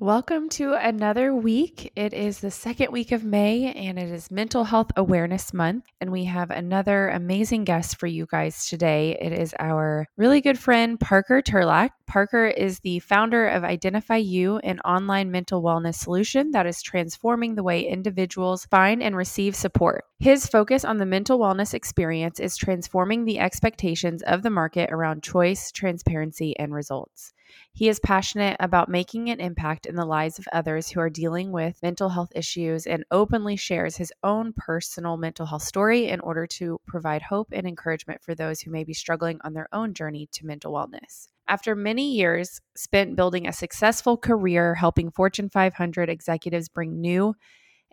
Welcome to another week. It is the second week of May, and it is Mental Health Awareness Month, and we have another amazing guest for you guys today. It is our really good friend, Parker Terlaak. Parker is the founder of Identify You, an online mental wellness solution that is transforming the way individuals find and receive support. His focus on the mental wellness experience is transforming the expectations of the market around choice, transparency, and results. He is passionate about making an impact in the lives of others who are dealing with mental health issues and openly shares his own personal mental health story in order to provide hope and encouragement for those who may be struggling on their own journey to mental wellness. After many years spent building a successful career helping Fortune 500 executives bring new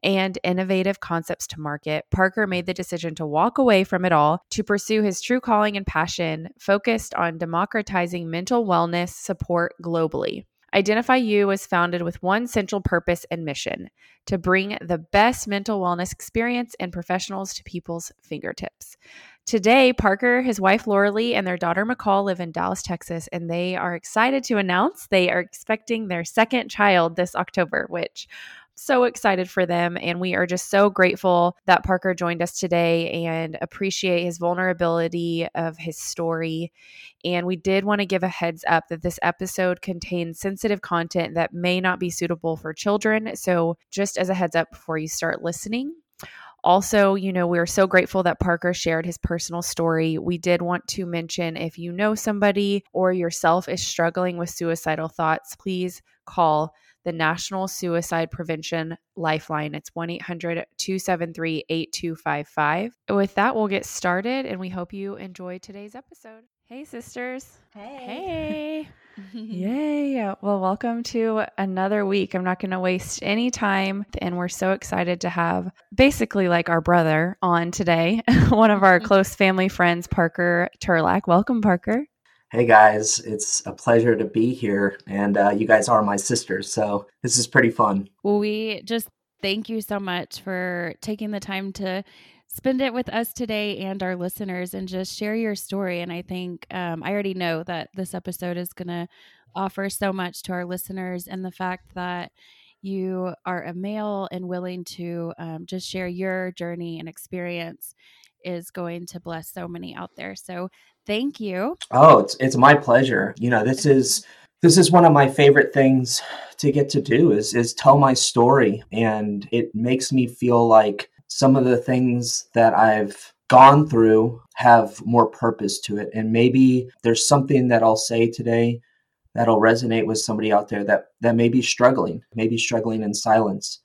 and innovative concepts to market, Parker made the decision to walk away from it all to pursue his true calling and passion, focused on democratizing mental wellness support globally. Identify You was founded with one central purpose and mission: to bring the best mental wellness experience and professionals to people's fingertips. Today, Parker, his wife Laura Lee, and their daughter McCall live in Dallas, Texas, and they are excited to announce they are expecting their second child this October, which so excited for them, and we are just so grateful that Parker joined us today and appreciate his vulnerability of his story. And we did want to give a heads up that this episode contains sensitive content that may not be suitable for children, so just as a heads up before you start listening. Also, we are so grateful that Parker shared his personal story. We did want to mention, if you know somebody or yourself is struggling with suicidal thoughts, please call the National Suicide Prevention Lifeline. It's 1-800-273-8255. With that, we'll get started, and we hope you enjoy today's episode. Hey, sisters. Hey. Yay. Well, welcome to another week. I'm not going to waste any time, and we're so excited to have basically like our brother on today, one of our close family friends, Parker Terlaak. Welcome, Parker. Hey guys, it's a pleasure to be here, and you guys are my sisters, so this is pretty fun. Well, we just thank you so much for taking the time to spend it with us today and our listeners and just share your story. And I think I already know that this episode is going to offer so much to our listeners, and the fact that you are a male and willing to just share your journey and experience is going to bless so many out there. So thank you. Oh, it's my pleasure. This is one of my favorite things to get to do is tell my story. And it makes me feel like some of the things that I've gone through have more purpose to it. And maybe there's something that I'll say today that'll resonate with somebody out there that may be struggling in silence.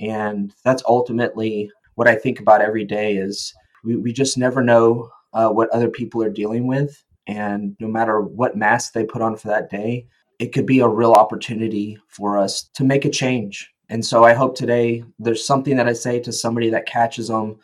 And that's ultimately what I think about every day is we just never know what other people are dealing with. And no matter what mask they put on for that day, it could be a real opportunity for us to make a change. And so I hope today there's something that I say to somebody that catches them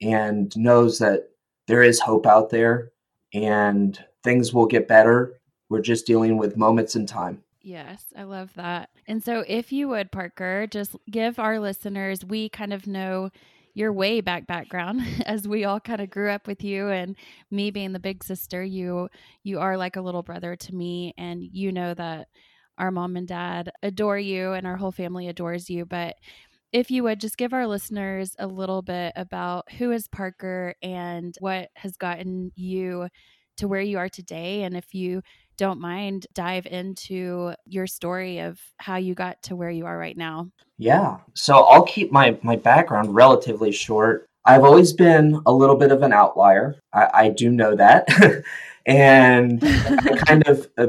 and knows that there is hope out there and things will get better. We're just dealing with moments in time. Yes, I love that. And so if you would, Parker, just give our listeners, we kind of know your way back background as we all kind of grew up with you, and me being the big sister, you are like a little brother to me, and you know that our mom and dad adore you and our whole family adores you. But if you would just give our listeners a little bit about who is Parker and what has gotten you to where you are today. And if you don't mind, dive into your story of how you got to where you are right now. Yeah. So I'll keep my background relatively short. I've always been a little bit of an outlier. I do know that. And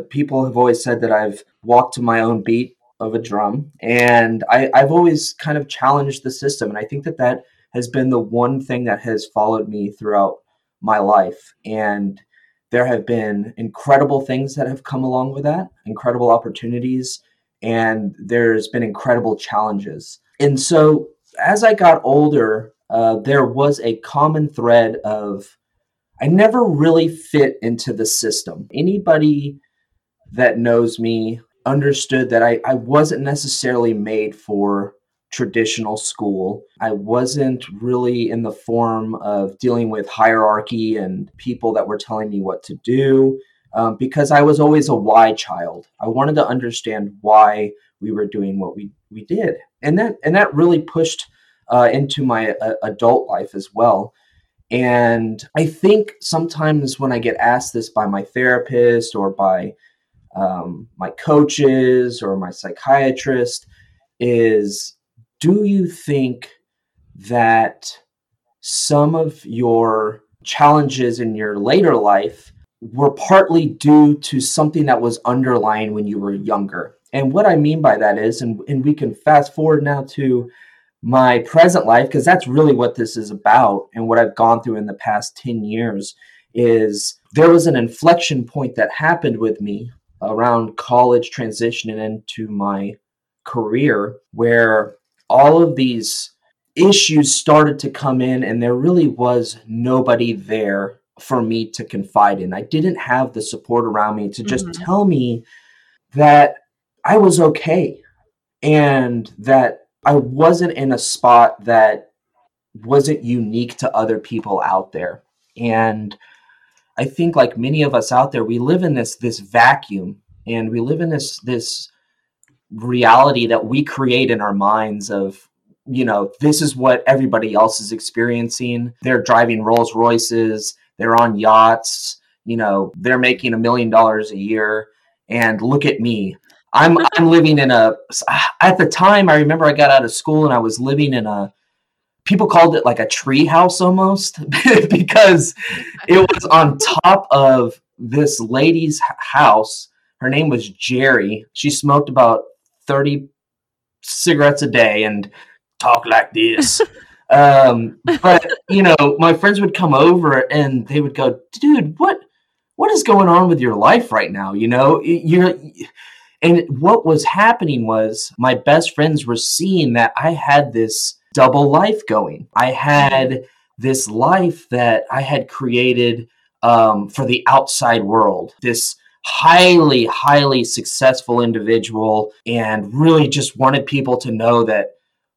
people have always said that I've walked to my own beat of a drum. And I've always kind of challenged the system. And I think that has been the one thing that has followed me throughout my life. And there have been incredible things that have come along with that, incredible opportunities, and there's been incredible challenges. And so as I got older, there was a common thread of, I never really fit into the system. Anybody that knows me understood that I wasn't necessarily made for traditional school. I wasn't really in the form of dealing with hierarchy and people that were telling me what to do, because I was always a why child. I wanted to understand why we were doing what we did. And that really pushed into my adult life as well. And I think sometimes when I get asked this by my therapist or by my coaches or my psychiatrist is, do you think that some of your challenges in your later life were partly due to something that was underlying when you were younger? And what I mean by that is, and we can fast forward now to my present life, because that's really what this is about and what I've gone through in the past 10 years, is there was an inflection point that happened with me around college transitioning into my career where all of these issues started to come in, and there really was nobody there for me to confide in. I didn't have the support around me to just tell me that I was okay and that I wasn't in a spot that wasn't unique to other people out there. And I think, like many of us out there, we live in this vacuum, and we live in this reality that we create in our minds of, you know, this is what everybody else is experiencing. They're driving Rolls Royces, they're on yachts, you know, they're making $1 million a year. And look at me. I'm living in at the time, I remember I got out of school and I was living in people called it like a tree house almost, because it was on top of this lady's house. Her name was Jerry. She smoked about 30 cigarettes a day and talk like this. But, you know, my friends would come over and they would go, dude, what is going on with your life right now? You know, and what was happening was my best friends were seeing that I had this double life going. I had this life that I had created for the outside world, this highly, highly successful individual, and really just wanted people to know that,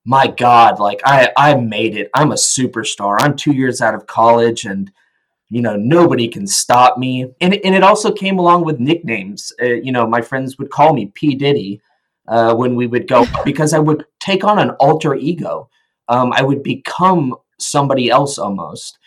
my God, like I made it. I'm a superstar. I'm 2 years out of college and, you know, nobody can stop me. And it also came along with nicknames. You know, my friends would call me P. Diddy when we would go, because I would take on an alter ego. I would become somebody else almost.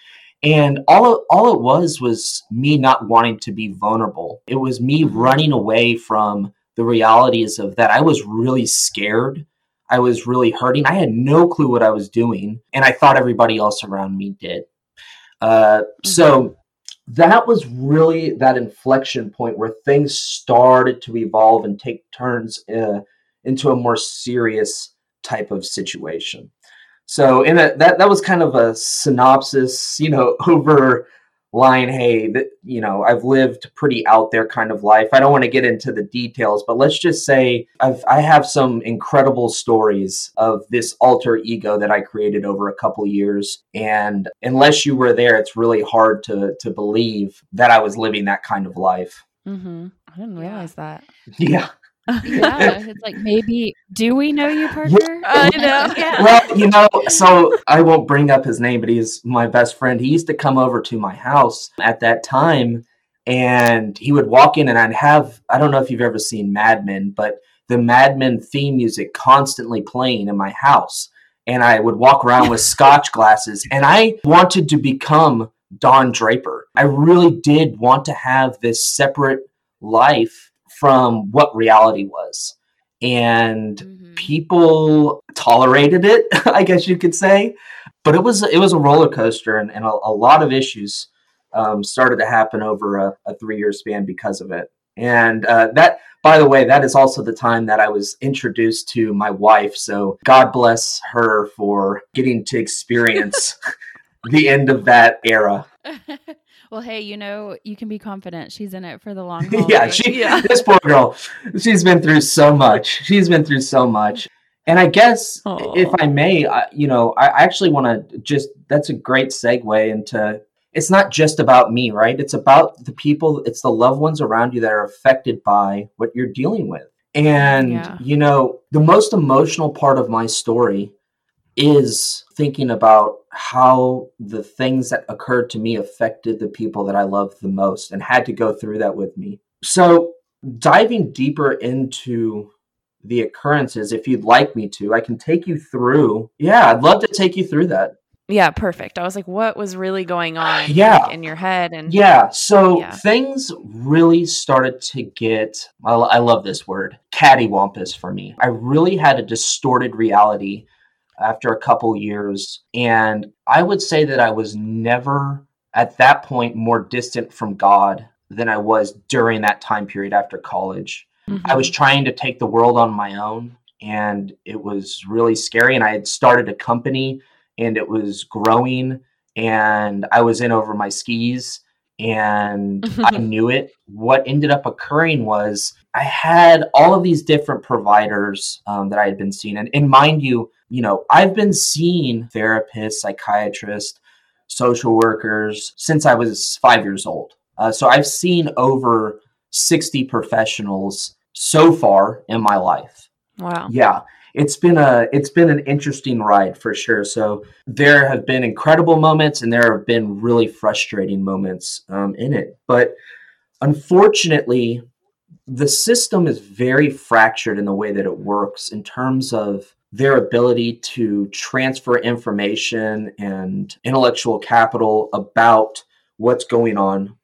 And all it was me not wanting to be vulnerable. It was me running away from the realities of that. I was really scared. I was really hurting. I had no clue what I was doing. And I thought everybody else around me did. So that was really that inflection point where things started to evolve and take turns into a more serious type of situation. So that was kind of a synopsis, you know, overlying, hey, that, you know, I've lived pretty out there kind of life. I don't want to get into the details, but let's just say I have some incredible stories of this alter ego that I created over a couple of years. And unless you were there, it's really hard to believe that I was living that kind of life. Mm-hmm. I didn't realize that. Yeah. Yeah, it's like, maybe, do we know you, Parker? Yeah. I know. Yeah. Well, you know, so I won't bring up his name, but he's my best friend. He used to come over to my house at that time, and he would walk in, and I don't know if you've ever seen Mad Men, but the Mad Men theme music constantly playing in my house, and I would walk around with scotch glasses, and I wanted to become Don Draper. I really did want to have this separate life from what reality was. And people tolerated it, I guess you could say. But it was a roller coaster, and a lot of issues started to happen over a 3-year span because of it. And that, by the way, that is also the time that I was introduced to my wife. So God bless her for getting to experience the end of that era. Well, hey, you know, you can be confident she's in it for the long haul. Yeah, this poor girl, she's been through so much. And I guess if I may, I actually want to that's a great segue into, it's not just about me, right? It's about the people, it's the loved ones around you that are affected by what you're dealing with. And, the most emotional part of my story is thinking about how the things that occurred to me affected the people that I loved the most and had to go through that with me. So diving deeper into the occurrences, if you'd like me to, I can take you through. Yeah, I'd love to take you through that. Yeah, perfect. I was like, what was really going on in your head? And things really started to get, I love this word, cattywampus for me. I really had a distorted reality after a couple years. And I would say that I was never at that point more distant from God than I was during that time period after college. Mm-hmm. I was trying to take the world on my own, and it was really scary. And I had started a company, and it was growing, and I was in over my skis, and I knew it. What ended up occurring was I had all of these different providers that I had been seeing. And mind you, I've been seeing therapists, psychiatrists, social workers since I was 5 years old. So I've seen over 60 professionals so far in my life. Wow. Yeah. It's been an interesting ride for sure. So there have been incredible moments, and there have been really frustrating moments in it. But unfortunately, the system is very fractured in the way that it works in terms of their ability to transfer information and intellectual capital about what's going on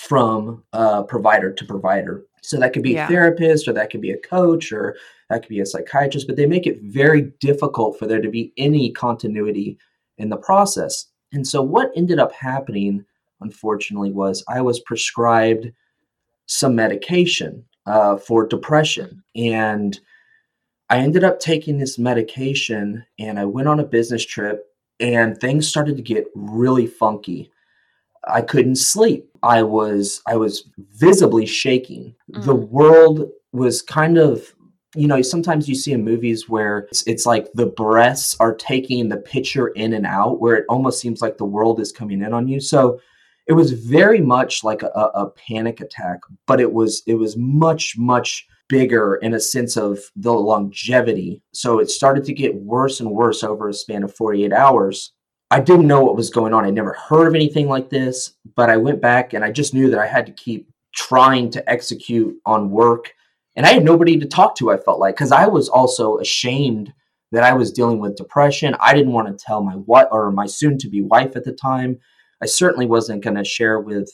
from provider to provider. So that could be a therapist, or that could be a coach, or that could be a psychiatrist, but they make it very difficult for there to be any continuity in the process. And so what ended up happening, unfortunately, was I was prescribed some medication for depression. And I ended up taking this medication, and I went on a business trip, and things started to get really funky. I couldn't sleep. I was visibly shaking. Mm. The world was kind of, sometimes you see in movies where it's like the breaths are taking the picture in and out, where it almost seems like the world is coming in on you. So it was very much like a panic attack, but it was much, much bigger in a sense of the longevity. So it started to get worse and worse over a span of 48 hours. I didn't know what was going on. I never heard of anything like this, but I went back, and I just knew that I had to keep trying to execute on work. And I had nobody to talk to, I felt like, because I was also ashamed that I was dealing with depression. I didn't want to tell my soon-to-be wife at the time. I certainly wasn't going to share with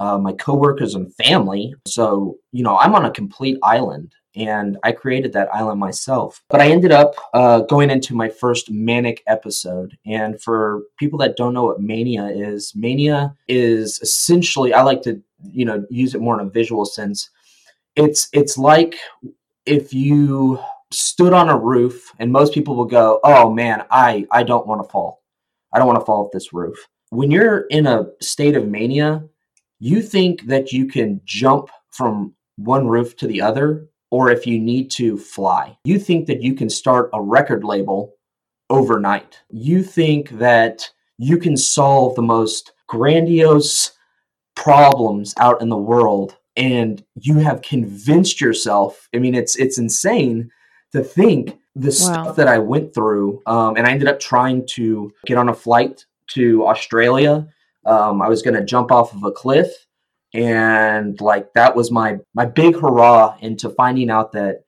my coworkers and family. So, I'm on a complete island, and I created that island myself. But I ended up going into my first manic episode. And for people that don't know what mania is essentially, I like to, use it more in a visual sense. It's like if you stood on a roof, and most people will go, oh man, I don't want to fall. I don't want to fall off this roof. When you're in a state of mania, you think that you can jump from one roof to the other, or if you need to fly. You think that you can start a record label overnight. You think that you can solve the most grandiose problems out in the world, and you have convinced yourself. I mean, it's insane to think the stuff that I went through. And I ended up trying to get on a flight to Australia. I was going to jump off of a cliff. And that was my big hurrah into finding out that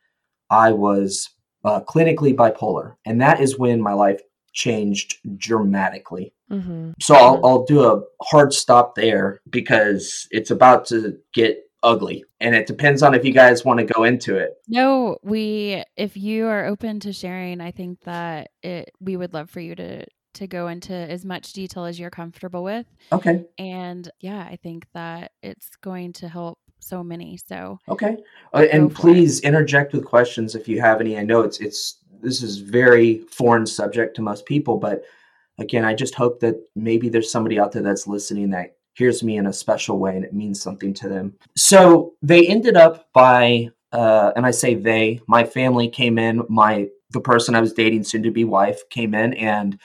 I was clinically bipolar. And that is when my life changed dramatically. Mm-hmm. So I'll do a hard stop there, because it's about to get ugly. And it depends on if you guys want to go into it. No, if you are open to sharing, I think that we would love for you to go into as much detail as you're comfortable with. Okay. And I think that it's going to help so many. So okay. And please interject with questions if you have any. I know this is very foreign subject to most people, but again, I just hope that maybe there's somebody out there that's listening that hears me in a special way and it means something to them. So they ended up by, and I say they, my family came in, my the person I was dating, soon to be wife, came in and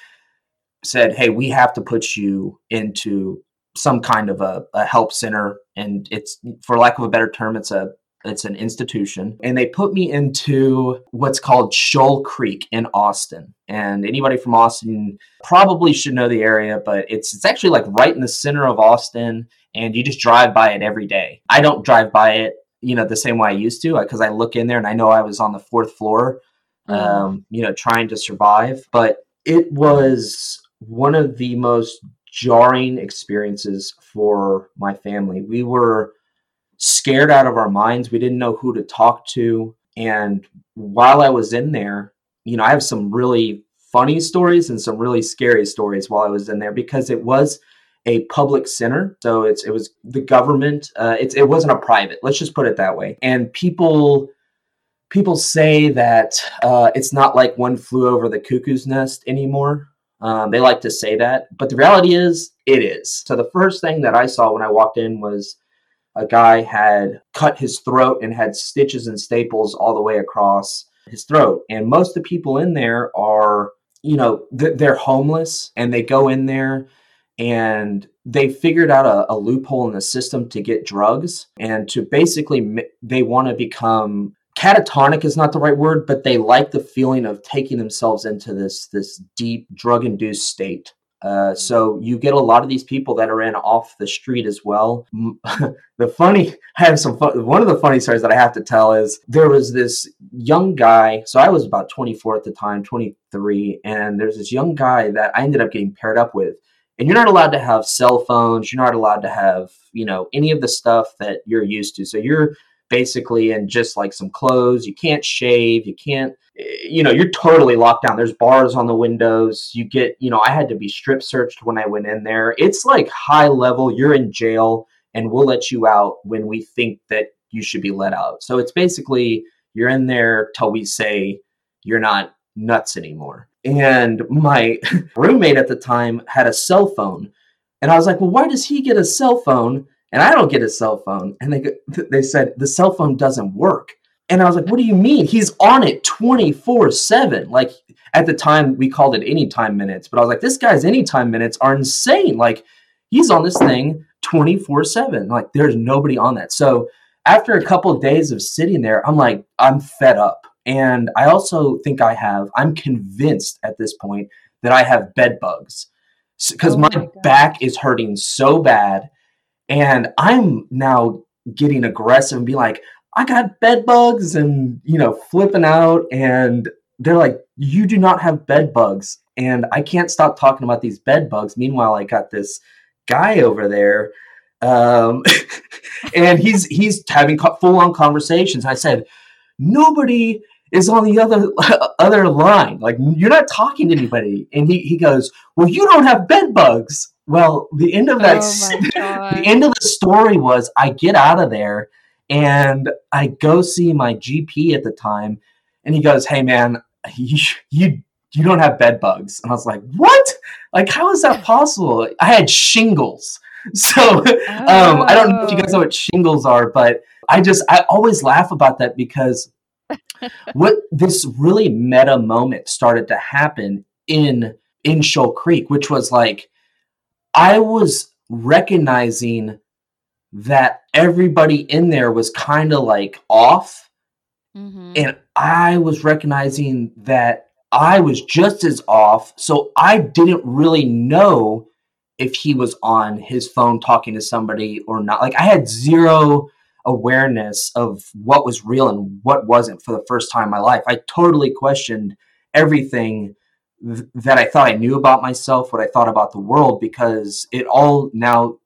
said, "Hey, we have to put you into some kind of a help center." And it's, for lack of a better term, it's an institution. And they put me into what's called Shoal Creek in Austin. And anybody from Austin probably should know the area, but it's actually like right in the center of Austin. And you just drive by it every day. I don't drive by it, the same way I used to, because I look in there and I know I was on the fourth floor, trying to survive. But it was one of the most jarring experiences for my family. We were scared out of our minds. We didn't know who to talk to. And while I was in there, I have some really funny stories and some really scary stories while I was in there, because it was a public center. So it was the government. It wasn't a private, let's just put it that way. And people say that it's not like One Flew Over the Cuckoo's Nest anymore. They like to say that, but the reality is it is. So the first thing that I saw when I walked in was a guy had cut his throat and had stitches and staples all the way across his throat. And most of the people in there are, they're homeless, and they go in there and they figured out a loophole in the system to get drugs, and to basically, they want to become catatonic is not the right word, but they like the feeling of taking themselves into this deep drug-induced state. So you get a lot of these people that are in off the street as well. One of the funny stories that I have to tell is there was this young guy. So I was about 24 at the time, 23. And there's this young guy that I ended up getting paired up with. And you're not allowed to have cell phones. You're not allowed to have, any of the stuff that you're used to. So you're basically in just like some clothes. You can't shave. You can't, you're totally locked down. There's bars on the windows. You get, I had to be strip searched when I went in there. It's like high level. You're in jail, and we'll let you out when we think that you should be let out. So it's basically you're in there till we say you're not nuts anymore. And my roommate at the time had a cell phone, and I was like, well, why does he get a cell phone and I don't get a cell phone? And they said, the cell phone doesn't work. And I was like, what do you mean? He's on it 24/7. Like, at the time we called it anytime minutes, but I was like, this guy's anytime minutes are insane. Like, he's on this thing 24/7. Like, there's nobody on that. So after a couple of days of sitting there, I'm like, I'm fed up. And I also think I'm convinced at this point that I have bed bugs, because my back is hurting so bad. And I'm now getting aggressive and be like, I got bed bugs, and, flipping out. And they're like, you do not have bed bugs. And I can't stop talking about these bed bugs. Meanwhile, I got this guy over there, and he's having full on conversations. I said, nobody is on the other line. Like, you're not talking to anybody. And he goes, well, you don't have bed bugs. Well, the end of that, the end of the story was I get out of there and I go see my GP at the time, and he goes, "Hey man, you don't have bed bugs." And I was like, "What? Like, how is that possible?" I had shingles. So I don't know if you guys know what shingles are, but I always laugh about that, because what this really meta moment started to happen in Shoal Creek, which was like, I was recognizing that everybody in there was kind of like off. Mm-hmm. And I was recognizing that I was just as off. So I didn't really know if he was on his phone talking to somebody or not. Like, I had zero awareness of what was real and what wasn't for the first time in my life. I totally questioned everything that I thought I knew about myself, what I thought about the world, because it all now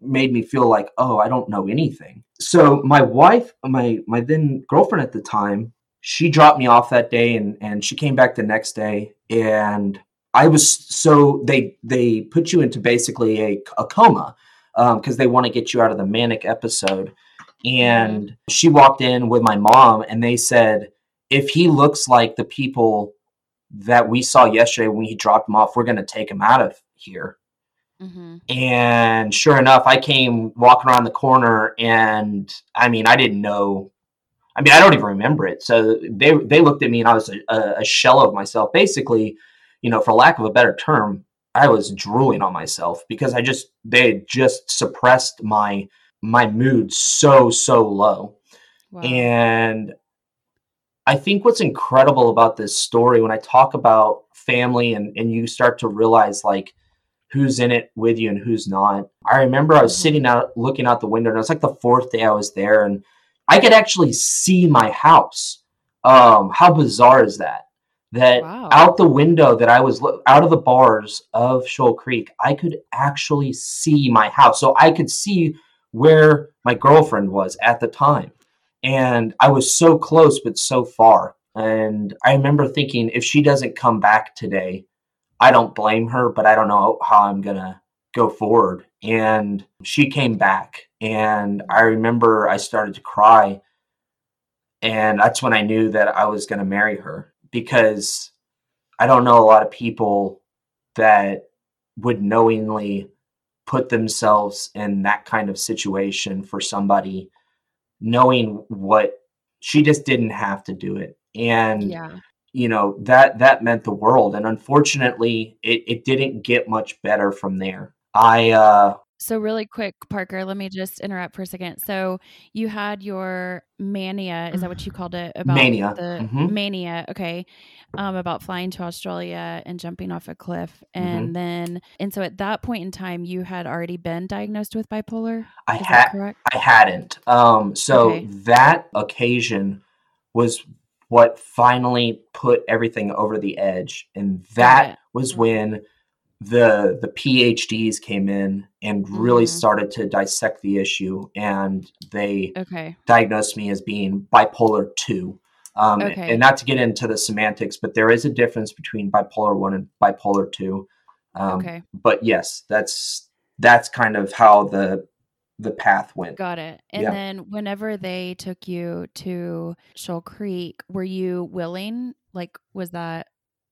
made me feel like, oh, I don't know anything. So my wife, my then girlfriend at the time, she dropped me off that day, and she came back the next day. And I was, so they put you into basically a coma, because they want to get you out of the manic episode. And she walked in with my mom, and they said, if he looks like the people that we saw yesterday when he dropped him off, we're going to take him out of here. Mm-hmm. And sure enough, I came walking around the corner, and I mean, I didn't know, I mean, I don't even remember it. So they looked at me and I was a shell of myself. Basically, you know, for lack of a better term, I was drooling on myself because they had just suppressed my mood so low. Wow. And I think what's incredible about this story, when I talk about family and you start to realize like who's in it with you and who's not. I remember I was sitting out looking out the window, and it was like the fourth day I was there, and I could actually see my house. How bizarre is that? That wow. Out the window that I was out of the bars of Shoal Creek, I could actually see my house. So I could see where my girlfriend was at the time. And I was so close, but so far. And I remember thinking, if she doesn't come back today, I don't blame her, but I don't know how I'm going to go forward. And she came back, and I remember I started to cry. And that's when I knew that I was going to marry her, because I don't know a lot of people that would knowingly put themselves in that kind of situation for somebody, knowing what she just didn't have to do it. And yeah. You know, that meant the world. And unfortunately, it didn't get much better from there. So really quick, Parker, let me just interrupt for a second. So you had your mania, is that what you called it? About mania. Mania. Okay. About flying to Australia and jumping off a cliff. And so at that point in time, you had already been diagnosed with bipolar. I hadn't. That occasion was what finally put everything over the edge. And that was when the PhDs came in and really started to dissect the issue. And they diagnosed me as being bipolar 2. And not to get into the semantics, but there is a difference between bipolar 1 and bipolar 2. But yes, that's kind of how the path went. Got it. And then whenever they took you to Shoal Creek, were you willing? Like,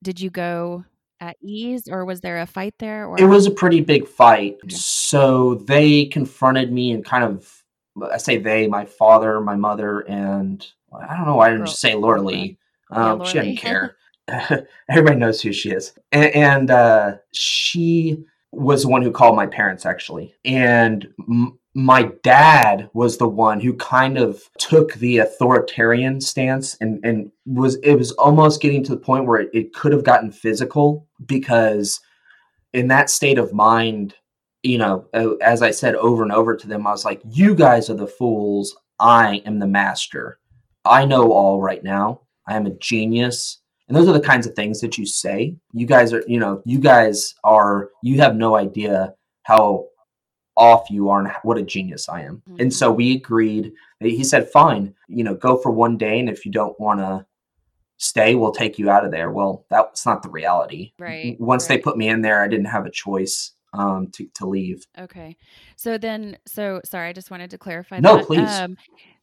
did you go at ease, or was there a fight there? Or it was a pretty big fight. Okay. So they confronted me and kind of, I say they, my father, my mother, and I don't know why I didn't just say Laura Lee. Laura she didn't care. Everybody knows who she is. And she was the one who called my parents, actually. And my dad was the one who kind of took the authoritarian stance and it was almost getting to the point where it could have gotten physical, because in that state of mind, you know, as I said over and over to them, I was like, you guys are the fools. I am the master. I know all right now. I am a genius. And those are the kinds of things that you say. You have no idea how off you are and what a genius I am. And so we agreed. He said, fine, you know, go for one day. And if you don't want to stay, we'll take you out of there. Well, that's not the reality. Right. Once they put me in there, I didn't have a choice to leave. Okay. So sorry, I just wanted to clarify that. No, please.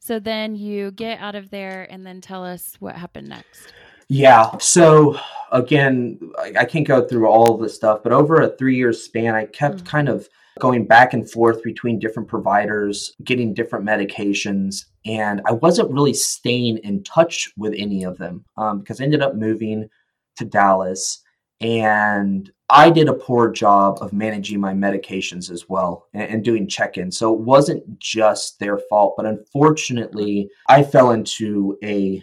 So then you get out of there, and then tell us what happened next. Yeah. So again, I can't go through all of this stuff, but over a 3-year span, I kept kind of going back and forth between different providers, getting different medications. And I wasn't really staying in touch with any of them because I ended up moving to Dallas, and I did a poor job of managing my medications as well and doing check-ins. So it wasn't just their fault, but unfortunately I fell into a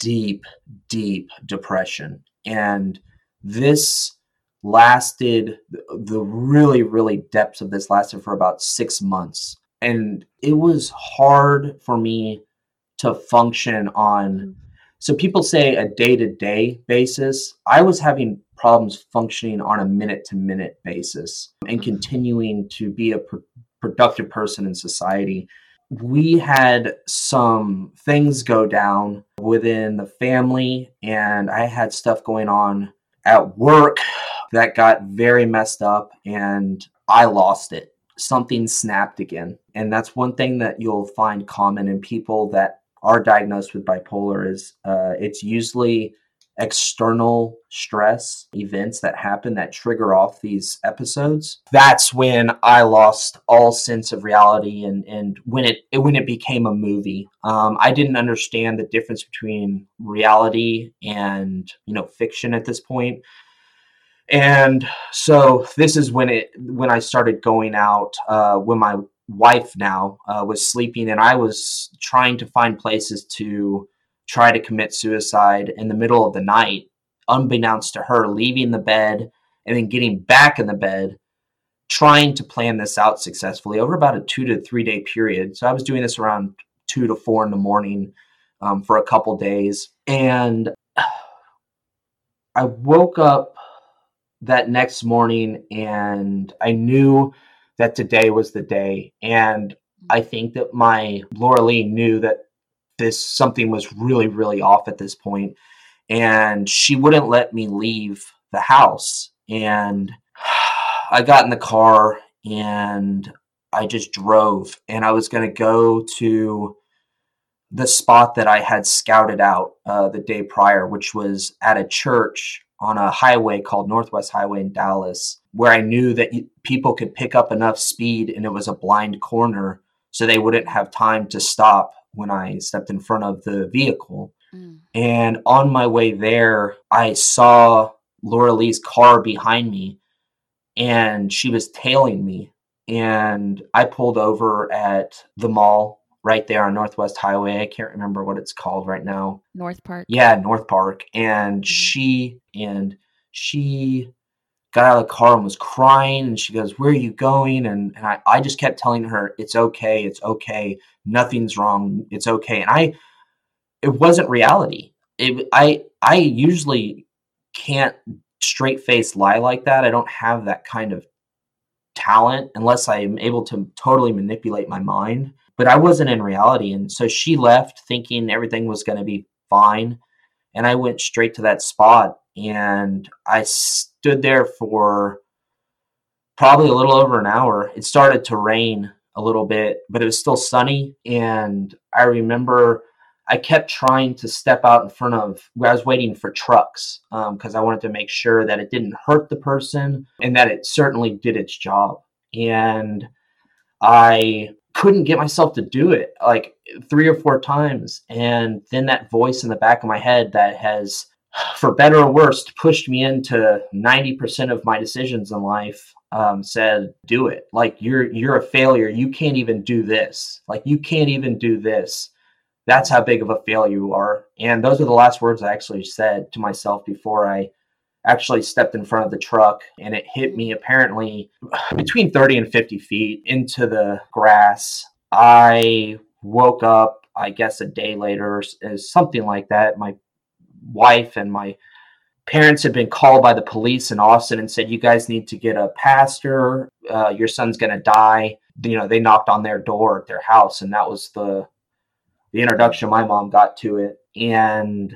deep, deep depression. And this lasted, the really, really depths of this lasted for about 6 months. And it was hard for me to function on, so people say a day-to-day basis. I was having problems functioning on a minute-to-minute basis and continuing to be a productive person in society. We had some things go down within the family, and I had stuff going on at work that got very messed up, and I lost it. Something snapped again. And that's one thing that you'll find common in people that are diagnosed with bipolar is it's usually external stress events that happen that trigger off these episodes, that's when I lost all sense of reality. And when it became a movie, I didn't understand the difference between reality and, fiction at this point. And so this is when I started going out, when my wife now was sleeping and I was trying to find places to try to commit suicide in the middle of the night, unbeknownst to her, leaving the bed and then getting back in the bed, trying to plan this out successfully over about a 2 to 3 day period. So I was doing this around 2 to 4 in the morning for a couple days. And I woke up that next morning and I knew that today was the day. And I think that my Laura Lee knew that something was really, really off at this point. And she wouldn't let me leave the house. And I got in the car and I just drove, and I was going to go to the spot that I had scouted out the day prior, which was at a church on a highway called Northwest Highway in Dallas, where I knew that people could pick up enough speed and it was a blind corner, so they wouldn't have time to stop when I stepped in front of the vehicle. Mm. And on my way there, I saw Laura Lee's car behind me and she was tailing me. And I pulled over at the mall right there on Northwest Highway. I can't remember what it's called right now. North Park. Yeah, North Park. And she got out of the car and was crying, and she goes, "Where are you going?" And I just kept telling her, "It's okay. It's okay. Nothing's wrong. It's okay." And it wasn't reality. I usually can't straight face lie like that. I don't have that kind of talent unless I am able to totally manipulate my mind, but I wasn't in reality. And so she left thinking everything was going to be fine. And I went straight to that spot, and I stood there for probably a little over an hour. It started to rain a little bit, but it was still sunny. And I remember I kept trying to step out in front of where I was waiting for trucks because I wanted to make sure that it didn't hurt the person and that it certainly did its job. And I couldn't get myself to do it like 3 or 4 times. And then that voice in the back of my head that has, for better or worse, pushed me into 90% of my decisions in life, said, "Do it. Like, you're a failure. You can't even do this. Like, you can't even do this. That's how big of a failure you are." And those are the last words I actually said to myself before I actually stepped in front of the truck, and it hit me apparently between 30 and 50 feet into the grass. I woke up, I guess a day later, something like that. My wife and my parents had been called by the police in Austin and said, "You guys need to get a pastor. Your son's going to die." They knocked on their door at their house, and that was the introduction my mom got to it. And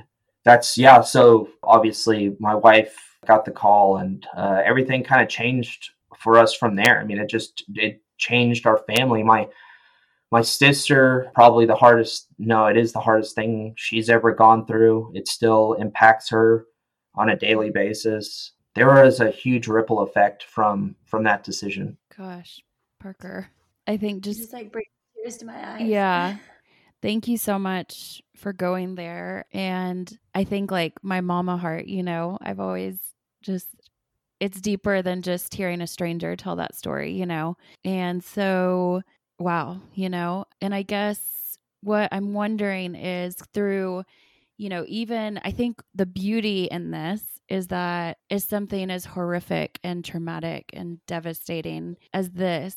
so obviously my wife got the call, and everything kind of changed for us from there. I mean, it changed our family. My sister, probably it is the hardest thing she's ever gone through. It still impacts her on a daily basis. There was a huge ripple effect from that decision. Gosh, Parker, I think just like brings tears to my eyes. Yeah. Thank you so much for going there. And I think like my mama heart, I've always just, it's deeper than just hearing a stranger tell that story, And so, wow, and I guess what I'm wondering is through, even I think the beauty in this is that is something as horrific and traumatic and devastating as this,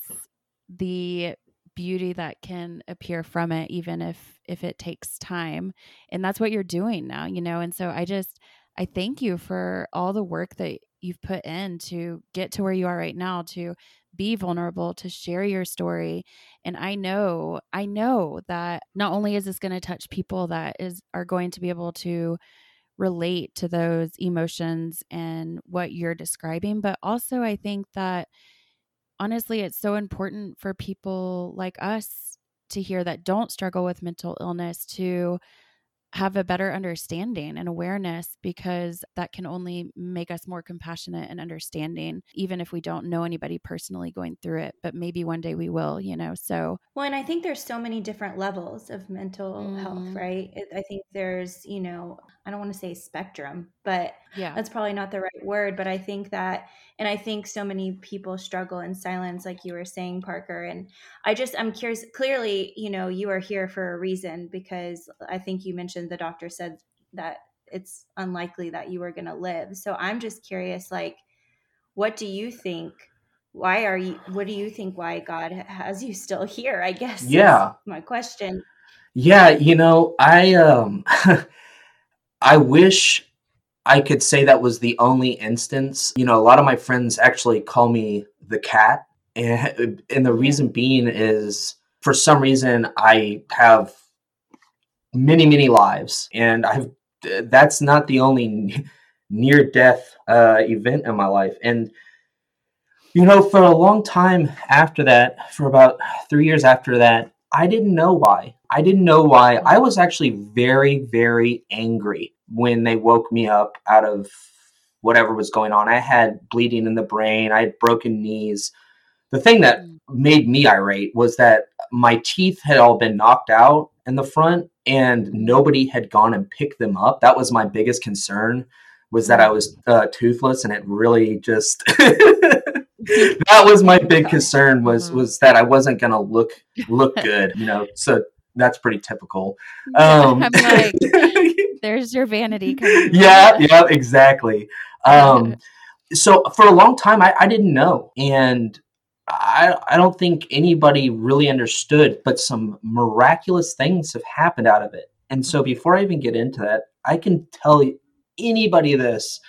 the beauty that can appear from it, even if it takes time. And that's what you're doing now, And so I thank you for all the work that you've put in to get to where you are right now, to be vulnerable, to share your story. And I know that not only is this going to touch people that are going to be able to relate to those emotions and what you're describing, but also I think that honestly, it's so important for people like us to hear that don't struggle with mental illness to have a better understanding and awareness, because that can only make us more compassionate and understanding, even if we don't know anybody personally going through it. But maybe one day we will, you know, so. Well, and I think there's so many different levels of mental health, right? I think there's, you know, I don't want to say spectrum, but yeah, that's probably not the right word. But I think that, and I think so many people struggle in silence, like you were saying, Parker. And I'm curious, clearly, you know, you are here for a reason, because I think you mentioned the doctor said that it's unlikely that you were going to live. So I'm just curious, like, what do you think? What do you think why God has you still here? I guess is my question. Yeah. You know, I wish I could say that was the only instance. You know, a lot of my friends actually call me the cat. And the reason being is, for some reason, I have many, many lives. And that's not the only near-death event in my life. And, you know, for a long time after that, for about 3 years after that, I didn't know why. I was actually very, very angry when they woke me up out of whatever was going on. I had bleeding in the brain. I had broken knees. The thing that made me irate was that my teeth had all been knocked out in the front and nobody had gone and picked them up. That was my biggest concern, was that I was toothless, and it really just... That was my big concern, was that I wasn't going to look good, you know, so that's pretty typical. I'm like, there's your vanity coming. Yeah, exactly. So for a long time, I didn't know. And I don't think anybody really understood, but some miraculous things have happened out of it. And so before I even get into that, I can tell anybody this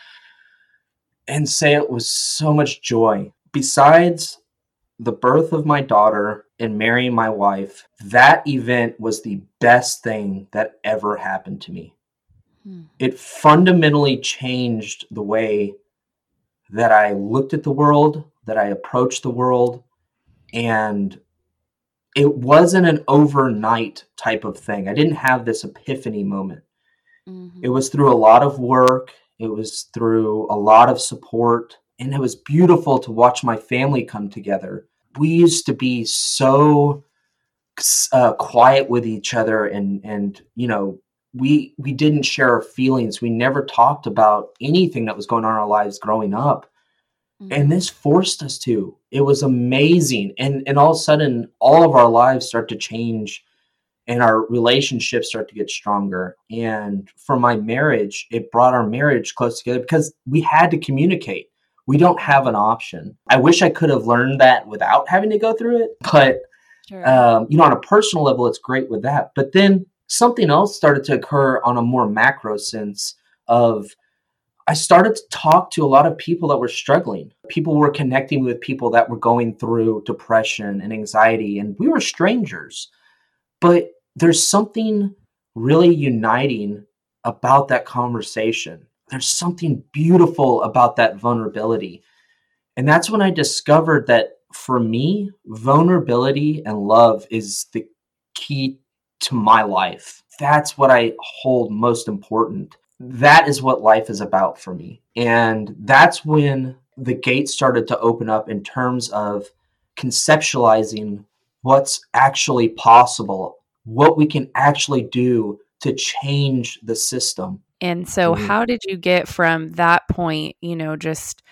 and say it was so much joy. Besides the birth of my daughter and marrying my wife, that event was the best thing that ever happened to me. It fundamentally changed the way that I looked at the world, that I approached the world. And it wasn't an overnight type of thing. I didn't have this epiphany moment. It was through a lot of work. It was through a lot of support. And it was beautiful to watch my family come together. We used to be so quiet with each other, and you know, we didn't share our feelings. We never talked about anything that was going on in our lives growing up. And this forced us to. It was amazing. And all of a sudden, all of our lives start to change and our relationships start to get stronger. And for my marriage, it brought our marriage close together because we had to communicate. We don't have an option. I wish I could have learned that without having to go through it. But, sure. You know, on a personal level, it's great with that. But then something else started to occur on a more macro sense of, I started to talk to a lot of people that were struggling. People were connecting with people that were going through depression and anxiety. And we were strangers. But there's something really uniting about that conversation. There's something beautiful about that vulnerability. And that's when I discovered that for me, vulnerability and love is the key to my life. That's what I hold most important. That is what life is about for me. And that's when the gates started to open up in terms of conceptualizing what's actually possible, what we can actually do to change the system. And so how did you get from that point, you know, just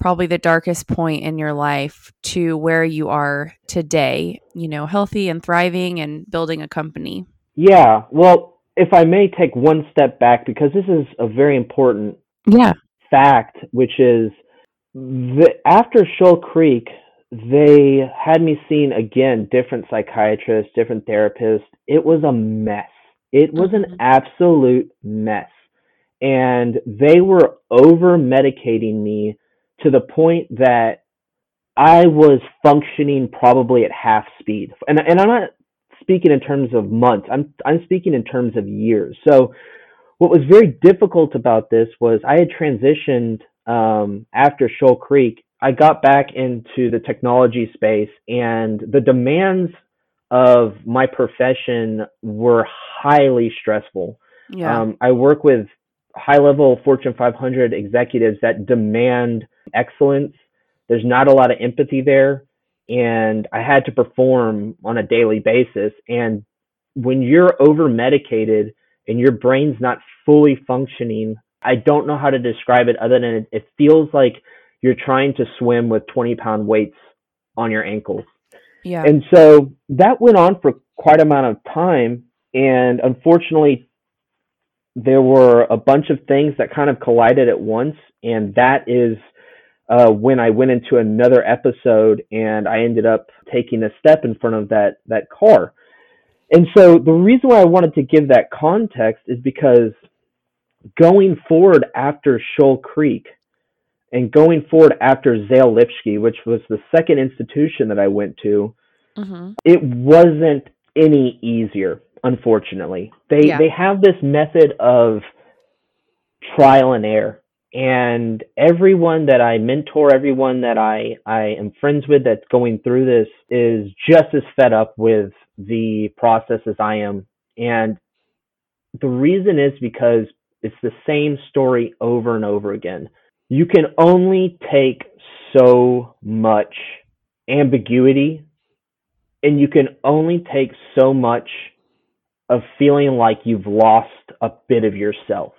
probably the darkest point in your life, to where you are today, you know, healthy and thriving and building a company? Yeah. Well, if I may take one step back, because this is a very important fact, which is that after Shoal Creek, they had me seeing, again, different psychiatrists, different therapists. It was a mess. It was an absolute mess. And they were over-medicating me to the point that I was functioning probably at half speed. And I'm not speaking in terms of months. I'm speaking in terms of years. So what was very difficult about this was I had transitioned after Shoal Creek. I got back into the technology space, and the demands of my profession were highly stressful. Yeah. I work with high-level Fortune 500 executives that demand excellence. There's not a lot of empathy there. And I had to perform on a daily basis. And when you're over-medicated and your brain's not fully functioning, I don't know how to describe it other than it feels like you're trying to swim with 20-pound weights on your ankles. Yeah. And so that went on for quite an amount of time. And unfortunately, there were a bunch of things that kind of collided at once. And that is when I went into another episode and I ended up taking a step in front of that car. And so the reason why I wanted to give that context is because going forward after Shoal Creek and going forward after Zale Lipsky, which was the second institution that I went to, mm-hmm. It wasn't any easier, unfortunately. They have this method of trial and error. And everyone that I mentor, everyone that I am friends with that's going through this is just as fed up with the process as I am. And the reason is because it's the same story over and over again. You can only take so much ambiguity, and you can only take so much of feeling like you've lost a bit of yourself.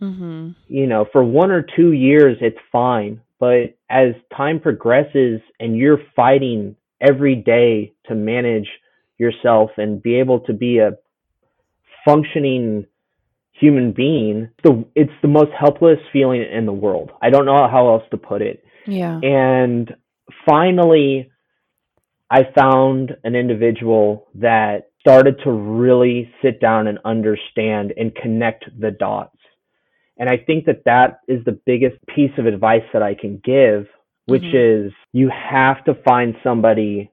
Mm-hmm. You know, for 1 or 2 years, it's fine. But as time progresses and you're fighting every day to manage yourself and be able to be a functioning human being, it's the most helpless feeling in the world. I don't know how else to put it. Yeah. And finally, I found an individual that started to really sit down and understand and connect the dots. And I think that is the biggest piece of advice that I can give, which mm-hmm. is you have to find somebody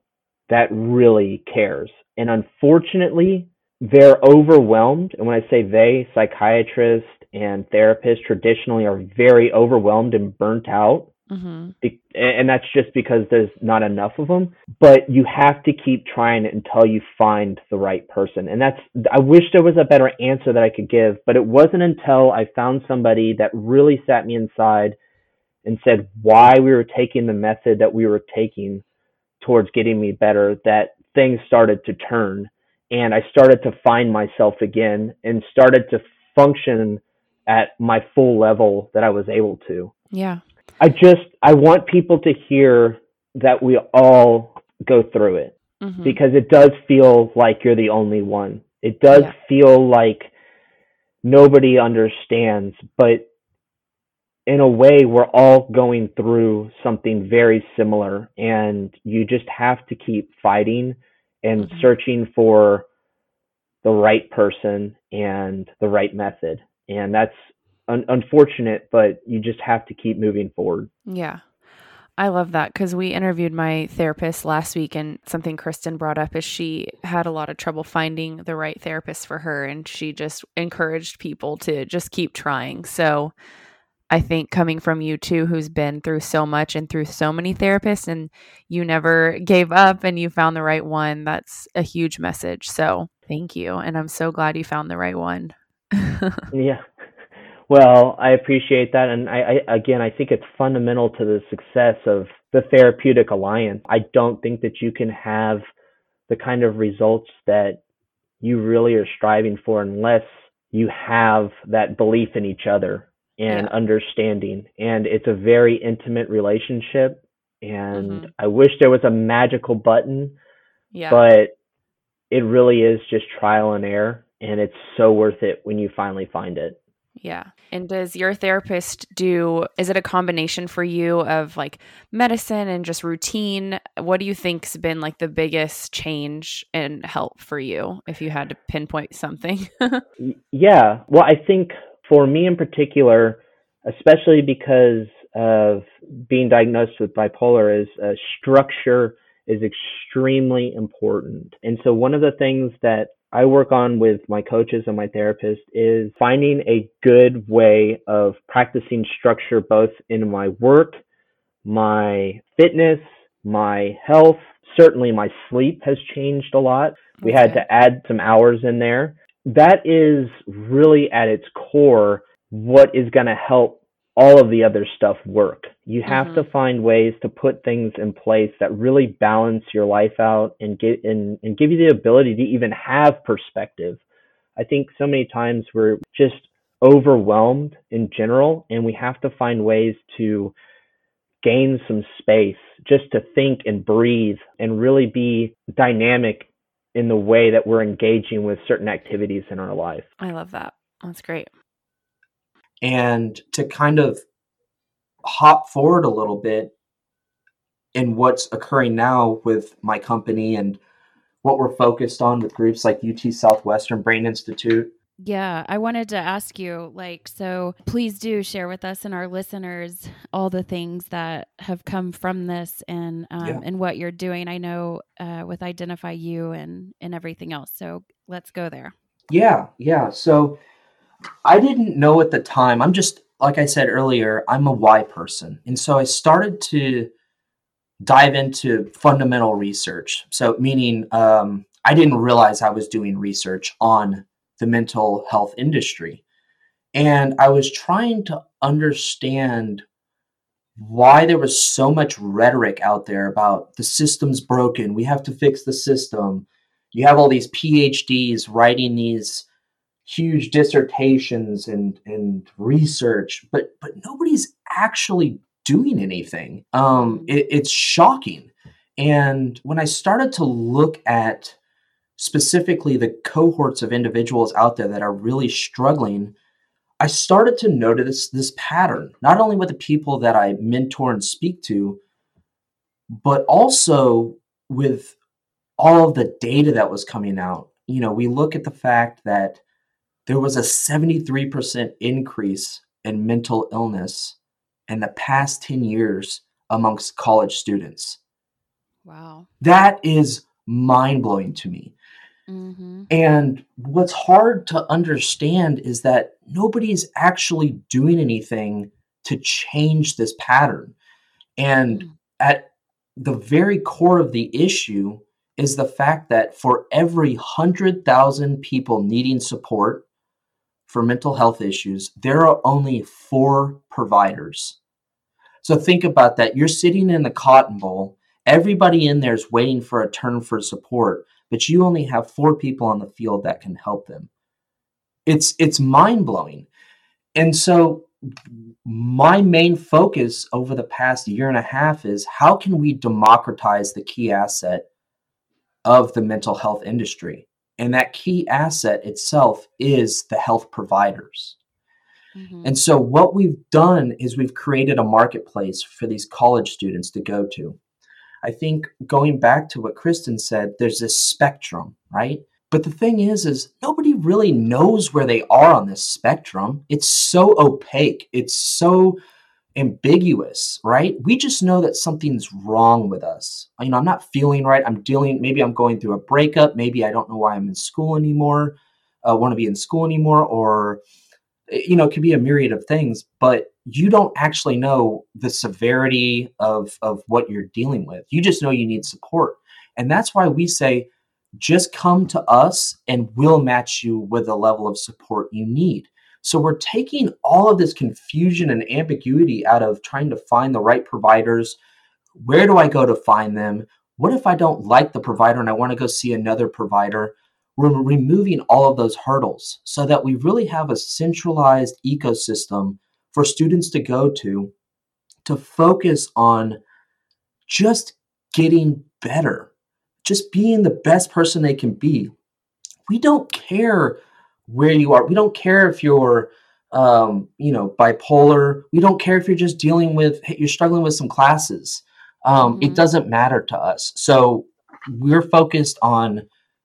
that really cares. And unfortunately, they're overwhelmed. And when I say they, psychiatrists and therapists traditionally are very overwhelmed and burnt out. Mm-hmm. And that's just because there's not enough of them. But you have to keep trying it until you find the right person. And I wish there was a better answer that I could give, but it wasn't until I found somebody that really sat me inside and said why we were taking the method that we were taking towards getting me better, that things started to turn. And I started to find myself again and started to function at my full level that I was able to. Yeah. I want people to hear that we all go through it mm-hmm. because it does feel like you're the only one. It does feel like nobody understands, but in a way we're all going through something very similar, and you just have to keep fighting and mm-hmm. searching for the right person and the right method. And that's unfortunate, but you just have to keep moving forward. Yeah. I love that, because we interviewed my therapist last week, and something Kristen brought up is she had a lot of trouble finding the right therapist for her, and she just encouraged people to just keep trying. So I think coming from you too, who's been through so much and through so many therapists, and you never gave up and you found the right one, that's a huge message. So thank you. And I'm so glad you found the right one. Yeah. Well, I appreciate that. And I think it's fundamental to the success of the therapeutic alliance. I don't think that you can have the kind of results that you really are striving for unless you have that belief in each other and understanding. And it's a very intimate relationship. And mm-hmm. I wish there was a magical button, but it really is just trial and error. And it's so worth it when you finally find it. Yeah. And does your therapist is it a combination for you of like medicine and just routine? What do you think's been like the biggest change and help for you if you had to pinpoint something? Yeah. Well, I think for me in particular, especially because of being diagnosed with bipolar, is structure is extremely important. And so one of the things that I work on with my coaches and my therapist is finding a good way of practicing structure, both in my work, my fitness, my health. Certainly my sleep has changed a lot. Okay. We had to add some hours in there. that is really at its core what is going to help all of the other stuff work. You have to find ways to put things in place that really balance your life out and get and give you the ability to even have perspective. I think so many times we're just overwhelmed in general, and we have to find ways to gain some space just to think and breathe and really be dynamic in the way that we're engaging with certain activities in our life. I love that. That's great. And to kind of hop forward a little bit in what's occurring now with my company and what we're focused on with groups like UT Southwestern Brain Institute. Yeah, I wanted to ask you, so please do share with us and our listeners all the things that have come from this and what you're doing. I know with Identify You and everything else. So let's go there. Yeah. So I didn't know at the time. I'm just, like I said earlier, I'm a why person. And so I started to dive into fundamental research. So meaning I didn't realize I was doing research on the mental health industry. And I was trying to understand why there was so much rhetoric out there about the system's broken. We have to fix the system. You have all these PhDs writing these huge dissertations and research, but nobody's actually doing anything. It's shocking. And when I started to look at specifically the cohorts of individuals out there that are really struggling, I started to notice this pattern, not only with the people that I mentor and speak to, but also with all of the data that was coming out. You know, we look at the fact that there was a 73% increase in mental illness in the past 10 years amongst college students. Wow. That is mind-blowing to me. Mm-hmm. And what's hard to understand is that nobody's actually doing anything to change this pattern. And at the very core of the issue is the fact that for every 100,000 people needing support for mental health issues, there are only 4 providers. So think about that. You're sitting in the Cotton Bowl. Everybody in there is waiting for a turn for support, but you only have 4 people on the field that can help them. It's mind-blowing. And so my main focus over the past year and a half is how can we democratize the key asset of the mental health industry? And that key asset itself is the health providers. Mm-hmm. And so what we've done is we've created a marketplace for these college students to go to. I think going back to what Kristen said, there's this spectrum, right? But the thing is nobody really knows where they are on this spectrum. It's so opaque. It's so ambiguous, right? We just know that something's wrong with us. You know, I'm not feeling right. Maybe I'm going through a breakup. Maybe I don't know why I'm in school anymore. Want to be in school anymore, or, you know, it could be a myriad of things, but you don't actually know the severity of what you're dealing with. You just know you need support. And that's why we say, just come to us and we'll match you with the level of support you need. So we're taking all of this confusion and ambiguity out of trying to find the right providers. Where do I go to find them? What if I don't like the provider and I want to go see another provider? We're removing all of those hurdles so that we really have a centralized ecosystem for students to go to focus on just getting better, just being the best person they can be. We don't care where you are. We don't care if you're, bipolar. We don't care if you're just you're struggling with some classes. It doesn't matter to us. So we're focused on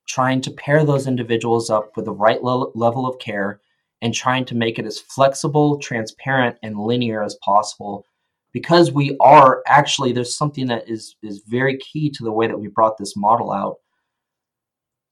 trying to pair those individuals up with the right level of care and trying to make it as flexible, transparent, and linear as possible, because we are actually, there's something that is very key to the way that we brought this model out.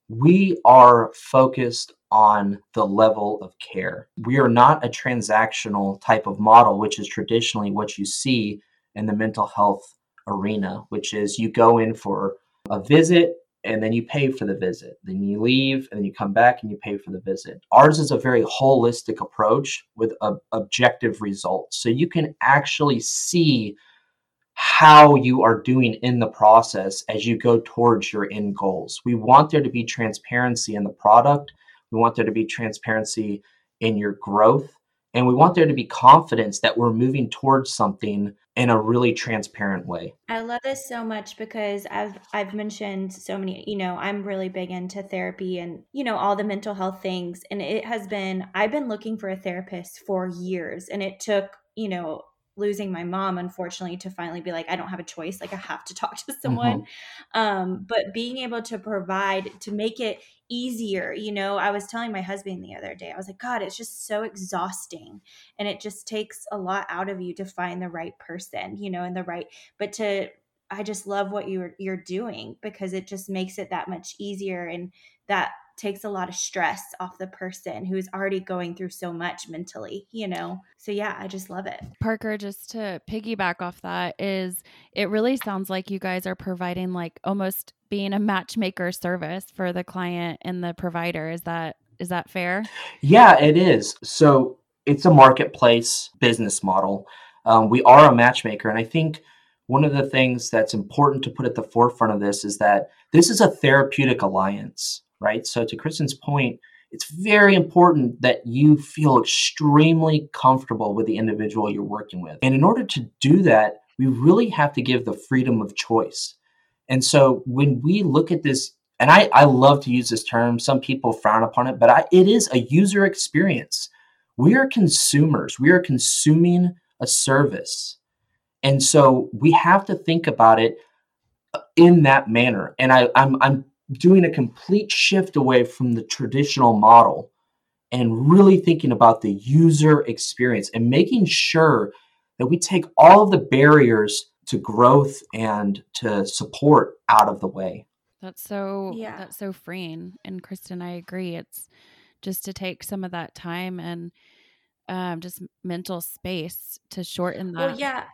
We are focused on the level of care. We are not a transactional type of model, which is traditionally what you see in the mental health arena, which is you go in for a visit and then you pay for the visit. Then you leave, and then you come back and you pay for the visit. Ours is a very holistic approach with objective results. So you can actually see how you are doing in the process as you go towards your end goals. We want there to be transparency in the product. We want there to be transparency in your growth. And we want there to be confidence that we're moving towards something in a really transparent way. I love this so much because I've mentioned so many, I'm really big into therapy and, all the mental health things. And I've been looking for a therapist for years, and it took, losing my mom, unfortunately, to finally be like, I don't have a choice. Like, I have to talk to someone. Mm-hmm. But being able to provide, to make it easier, I was telling my husband the other day, I was like, God, it's just so exhausting. And it just takes a lot out of you to find the right person, and the right, I just love what you're doing because it just makes it that much easier. And that takes a lot of stress off the person who is already going through so much mentally, So yeah, I just love it. Parker, just to piggyback off that is it really sounds like you guys are providing like almost being a matchmaker service for the client and the provider. Is that fair? Yeah, it is. So it's a marketplace business model. We are a matchmaker. And I think one of the things that's important to put at the forefront of this is that this is a therapeutic alliance. Right. So to Kristen's point, it's very important that you feel extremely comfortable with the individual you're working with. And in order to do that, we really have to give the freedom of choice. And so when we look at this, and I love to use this term, some people frown upon it, but it is a user experience. We are consumers. We are consuming a service. And so we have to think about it in that manner. And I'm doing a complete shift away from the traditional model and really thinking about the user experience and making sure that we take all of the barriers to growth and to support out of the way. That's so freeing. And Kristen, I agree. It's just to take some of that time and just mental space to shorten that. Well, yeah.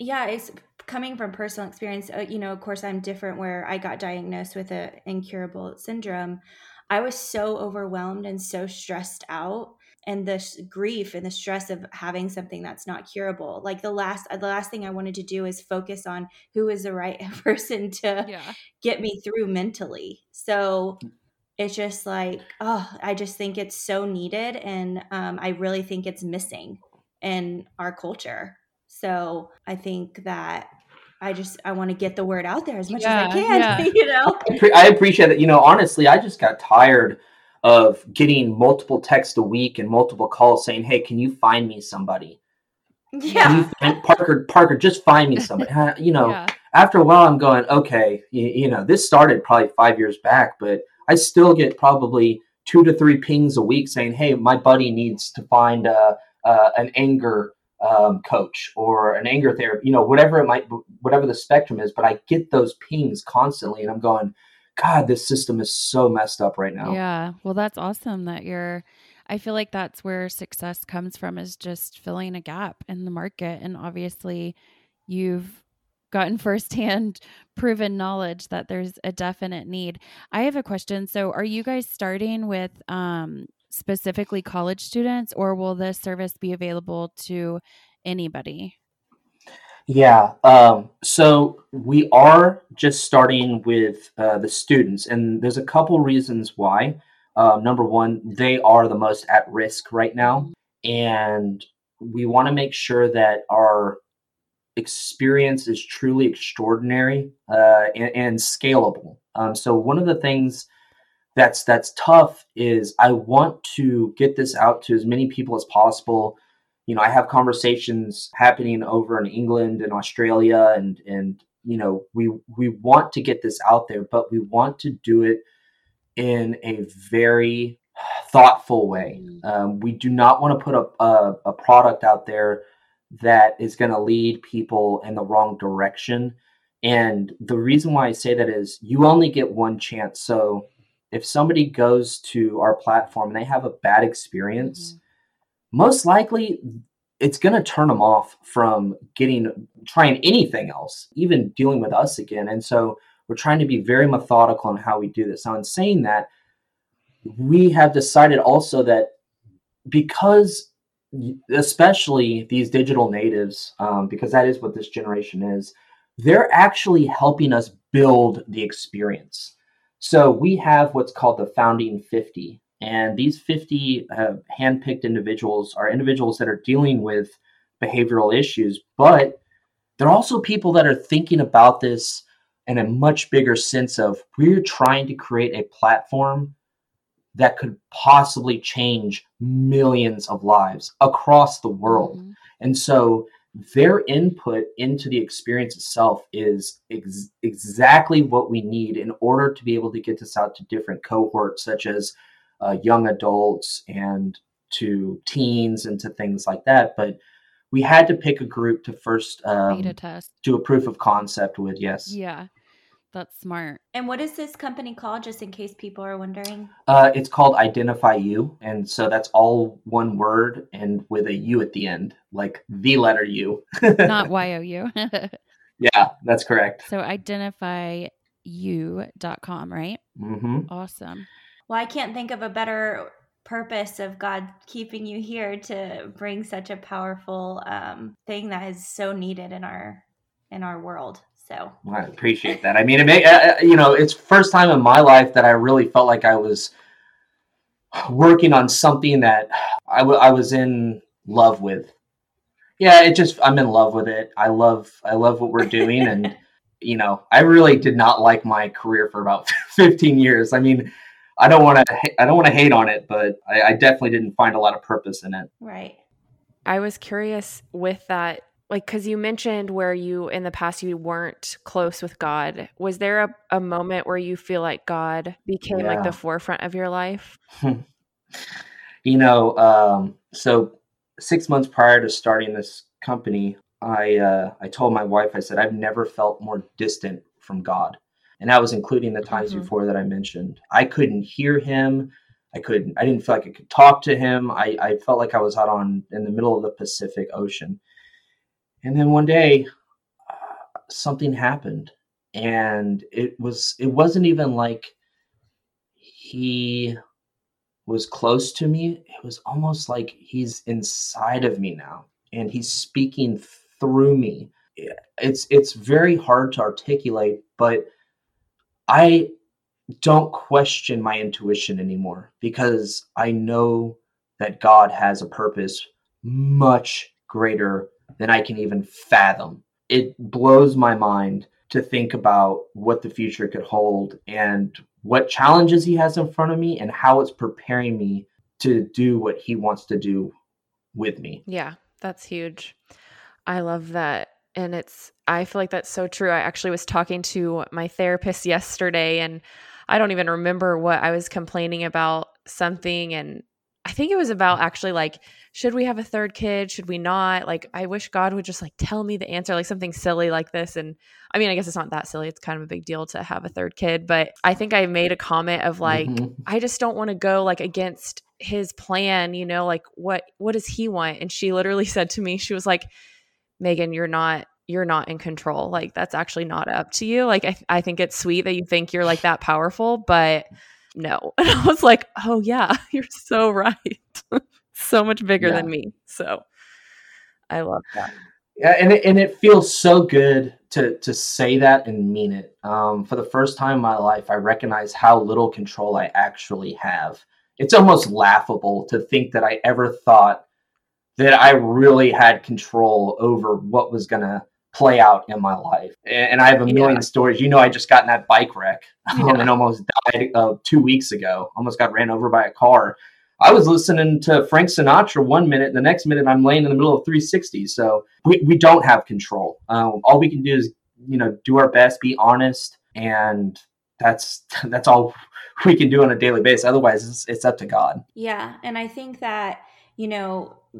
Yeah. It's coming from personal experience, of course I'm different where I got diagnosed with an incurable syndrome. I was so overwhelmed and so stressed out, and the grief and the stress of having something that's not curable. Like the last thing I wanted to do is focus on who is the right person to get me through mentally. So it's just like, I just think it's so needed. And I really think it's missing in our culture. So I think that I want to get the word out there as much as I can, I appreciate that. Honestly, I just got tired of getting multiple texts a week and multiple calls saying, hey, can you find me somebody? Yeah. Parker, just find me somebody. After a while I'm going, okay, this started probably 5 years back, but I still get probably 2 to 3 pings a week saying, hey, my buddy needs to find an anger coach or an anger therapist, whatever the spectrum is, but I get those pings constantly and I'm going, God, this system is so messed up right now. Yeah. Well, that's awesome that I feel like that's where success comes from, is just filling a gap in the market. And obviously you've gotten firsthand proven knowledge that there's a definite need. I have a question. So are you guys starting with, specifically college students, or will this service be available to anybody? Yeah. So we are just starting with the students, and there's a couple reasons why. Number one, they are the most at risk right now. And we want to make sure that our experience is truly extraordinary and scalable. So one of the things that's tough is I want to get this out to as many people as possible. I have conversations happening over in England and Australia, and we want to get this out there, but we want to do it in a very thoughtful way. We do not want to put a product out there that is going to lead people in the wrong direction. And the reason why I say that is you only get one chance. So if somebody goes to our platform and they have a bad experience, most likely it's going to turn them off from trying anything else, even dealing with us again. And so We're trying to be very methodical in how we do this. Now, in saying that, we have decided also that because especially these digital natives, because that is what this generation is, they're actually helping us build the experience. So we have what's called the Founding 50. And these 50 handpicked individuals are individuals that are dealing with behavioral issues, but they're also people that are thinking about this in a much bigger sense of we're trying to create a platform that could possibly change millions of lives across the world. Mm-hmm. And so their input into the experience itself is exactly what we need in order to be able to get this out to different cohorts, such as young adults and to teens and to things like that. But we had to pick a group to first beta test. Do a proof of concept with, yes. Yeah. That's smart. And what is this company called, just in case people are wondering? It's called Identify You. And so that's all one word and with a U at the end, like the letter U. Not Y-O-U. Yeah, that's correct. So identifyu.com, right? Mm-hmm. Awesome. Well, I can't think of a better purpose of God keeping you here to bring such a powerful thing that is so needed in our world. So well, I appreciate that. I mean, it's first time in my life that I really felt like I was working on something that I was in love with. Yeah, I'm in love with it. I love what we're doing. And, I really did not like my career for about 15 years. I mean, I don't want to hate on it, but I definitely didn't find a lot of purpose in it. Right. I was curious with that. Like, because you mentioned where you, in the past, you weren't close with God. Was there a moment where you feel like God became like the forefront of your life? So 6 months prior to starting this company, I told my wife, I said, I've never felt more distant from God. And I was including the times mm-hmm. before that I mentioned. I couldn't hear him. I didn't feel like I could talk to him. I felt like I was out in the middle of the Pacific Ocean. And then one day, something happened, and it wasn't even like he was close to me. It was almost like he's inside of me now, and he's speaking through me. It's very hard to articulate, but I don't question my intuition anymore because I know that God has a purpose much greater than I can even fathom. It blows my mind to think about what the future could hold and what challenges he has in front of me and how it's preparing me to do what he wants to do with me. Yeah, that's huge. I love that. And I feel like that's so true. I actually was talking to my therapist yesterday, and I don't even remember what I was complaining about something, and I think it was about actually like, should we have a third kid? Should we not? Like, I wish God would just like tell me the answer, like something silly like this. And I mean, I guess it's not that silly. It's kind of a big deal to have a third kid. But I think I made a comment of like, mm-hmm. I just don't want to go like against his plan, like what does he want? And she literally said to me, she was like, Megan, you're not in control. Like, that's actually not up to you. Like, I think it's sweet that you think you're like that powerful, but no. And I was like, oh yeah, you're so right. So much bigger than me. So I love that. Yeah. And it feels so good to say that and mean it. For the first time in my life, I recognize how little control I actually have. It's almost laughable to think that I ever thought that I really had control over what was going to play out in my life. And I have a million stories. I just got in that bike wreck and almost died 2 weeks ago. Almost got ran over by a car. I was listening to Frank Sinatra one minute. The next minute, I'm laying in the middle of 360. So we don't have control. All we can do is, do our best, be honest. And that's all we can do on a daily basis. Otherwise, it's up to God. Yeah. And I think that,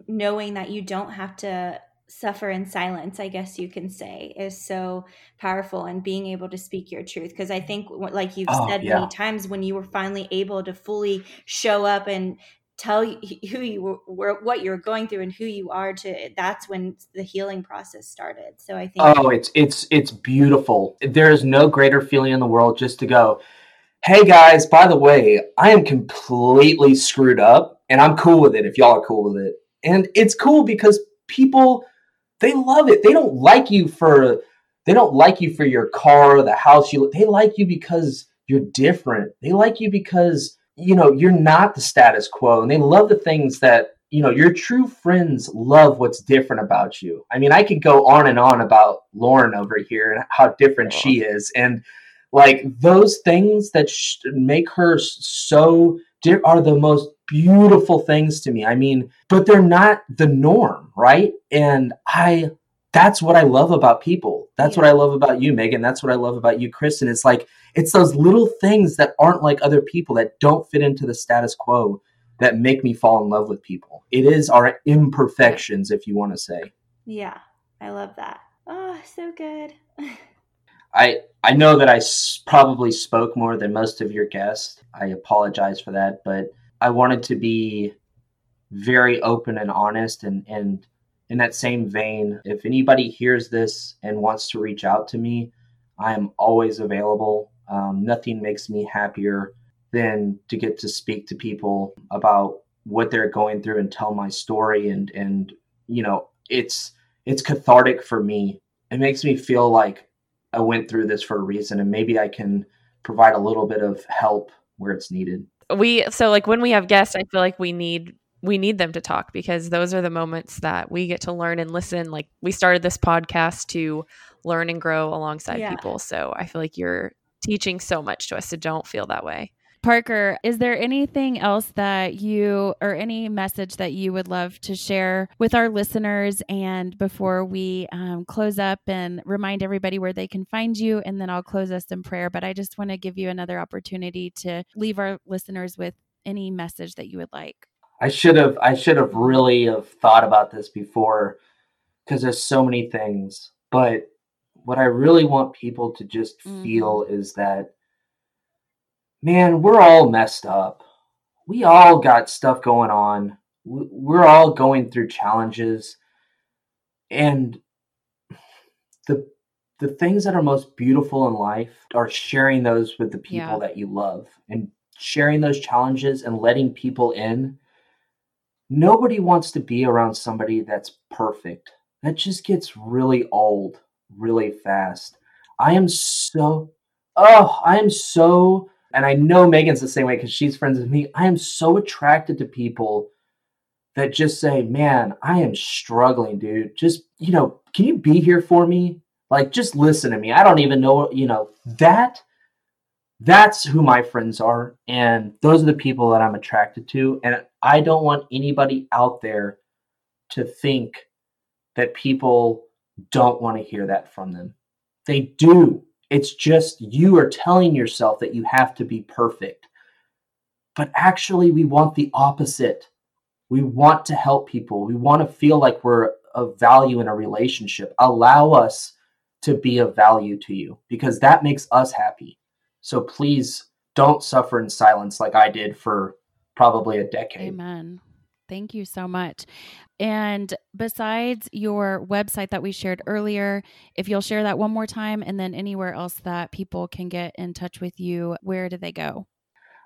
knowing that you don't have to suffer in silence, I guess you can say, is so powerful, and being able to speak your truth. Because I think, like you've said many times, when you were finally able to fully show up and tell who you were, what you're going through, and who you are to. That's when the healing process started. So I think. Oh, it's beautiful. There is no greater feeling in the world just to go, hey guys, by the way, I am completely screwed up, and I'm cool with it. If y'all are cool with it, and it's cool because people, they love it. They don't like you for your car or the house. They like you because you're different. They like you because, you know, you're not the status quo. And they love the things that, you know, your true friends love what's different about you. I mean, I could go on and on about Lauren over here and how different she is. And like those things that make her so different are the most beautiful things to me. I mean, but they're not the norm, right? And that's what I love about people. That's what I love about you, Megan. That's what I love about you, Kristen. It's like, it's those little things that aren't like other people, that don't fit into the status quo, that make me fall in love with people. It is our imperfections, if you want to say. Yeah, I love that. Oh, so good. I know that I probably spoke more than most of your guests. I apologize for that, but I wanted to be very open and honest, and in that same vein, if anybody hears this and wants to reach out to me, I am always available. Nothing makes me happier than to get to speak to people about what they're going through and tell my story. And you know, it's cathartic for me. It makes me feel like I went through this for a reason, and maybe I can provide a little bit of help where it's needed. So like when we have guests, I feel like we need them to talk, because those are the moments that we get to learn and listen. Like we started this podcast to learn and grow alongside people. So I feel like you're teaching so much to us. So don't feel that way. Parker, is there anything else that you, or any message that you would love to share with our listeners? And before we close up and remind everybody where they can find you, and then I'll close us in prayer, but I just want to give you another opportunity to leave our listeners with any message that you would like. I should have really have thought about this before, because there's so many things. But what I really want people to just feel is that, man, we're all messed up. We all got stuff going on. We're all going through challenges. And the things that are most beautiful in life are sharing those with the people that you love, and sharing those challenges and letting people in. Nobody wants to be around somebody that's perfect. That just gets really old really fast. I am so, and I know Megan's the same way because she's friends with me. I am so attracted to people that just say, man, I am struggling, dude. Just, you know, can you be here for me? Like, just listen to me. I don't even know, you know, that's who my friends are. And those are the people that I'm attracted to. And I don't want anybody out there to think that people don't want to hear that from them. They do. It's just you are telling yourself that you have to be perfect. But actually, we want the opposite. We want to help people. We want to feel like we're of value in a relationship. Allow us to be of value to you, because that makes us happy. So please don't suffer in silence like I did for probably a decade. Amen. Thank you so much. And besides your website that we shared earlier, if you'll share that one more time, and then anywhere else that people can get in touch with you, where do they go?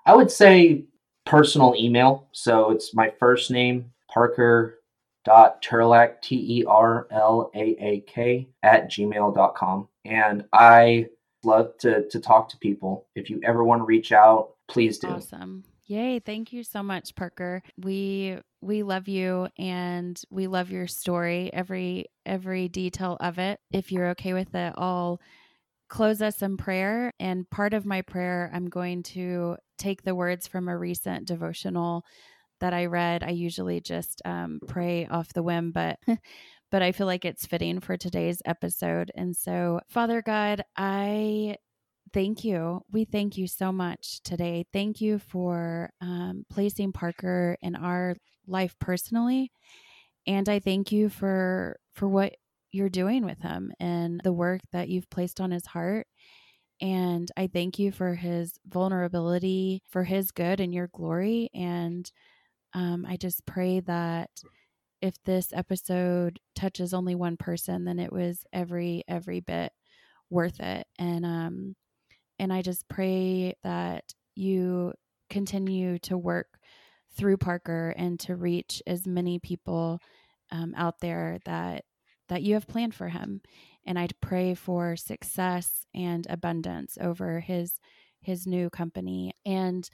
I would say personal email. So it's my first name, Parker.Terlaak, Terlaak @gmail.com. And I love to talk to people. If you ever want to reach out, please do. Awesome. Yay. Thank you so much, Parker. We love you, and we love your story, every detail of it. If you're okay with it, I'll close us in prayer. And part of my prayer, I'm going to take the words from a recent devotional that I read. I usually just pray off the whim, but I feel like it's fitting for today's episode. And so, Father God, I thank you. We thank you so much today. Thank you for placing Parker in our life personally. And I thank you for what you're doing with him and the work that you've placed on his heart. And I thank you for his vulnerability, for his good and your glory. And I just pray that if this episode touches only one person, then it was every bit worth it. And I just pray that you continue to work through Parker and to reach as many people out there that you have planned for him. And I pray for success and abundance over his new company. And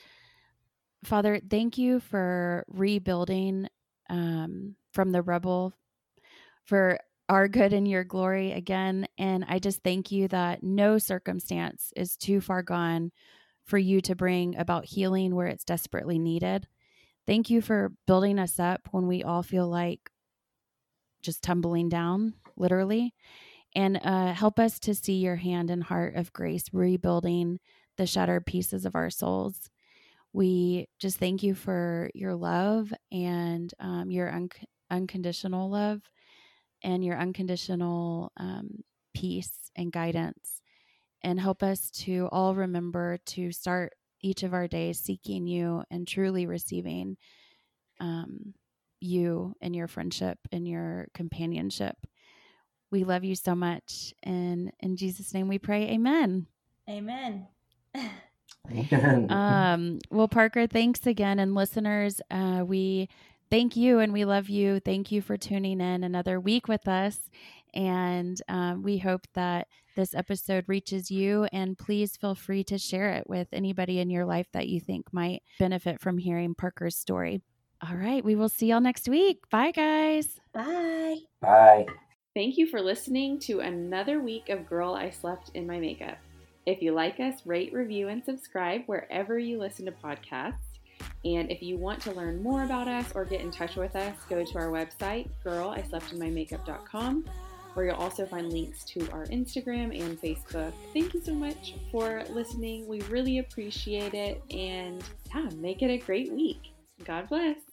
Father, thank you for rebuilding from the rubble for our good and your glory again. And I just thank you that no circumstance is too far gone for you to bring about healing where it's desperately needed. Thank you for building us up when we all feel like just tumbling down, literally. And help us to see your hand and heart of grace rebuilding the shattered pieces of our souls. We just thank you for your love and your unconditional love and your unconditional peace and guidance. And help us to all remember to start each of our days seeking you and truly receiving you and your friendship and your companionship. We love you so much. And in Jesus' name we pray. Amen. Amen. Well, Parker, thanks again. And listeners, we thank you and we love you. Thank you for tuning in another week with us. And we hope that this episode reaches you. And please feel free to share it with anybody in your life that you think might benefit from hearing Parker's story. All right. We will see y'all next week. Bye, guys. Bye. Bye. Thank you for listening to another week of Girl I Slept in My Makeup. If you like us, rate, review, and subscribe wherever you listen to podcasts. And if you want to learn more about us or get in touch with us, go to our website, girlisleptinmymakeup.com, where you'll also find links to our Instagram and Facebook. Thank you so much for listening. We really appreciate it. And yeah, make it a great week. God bless.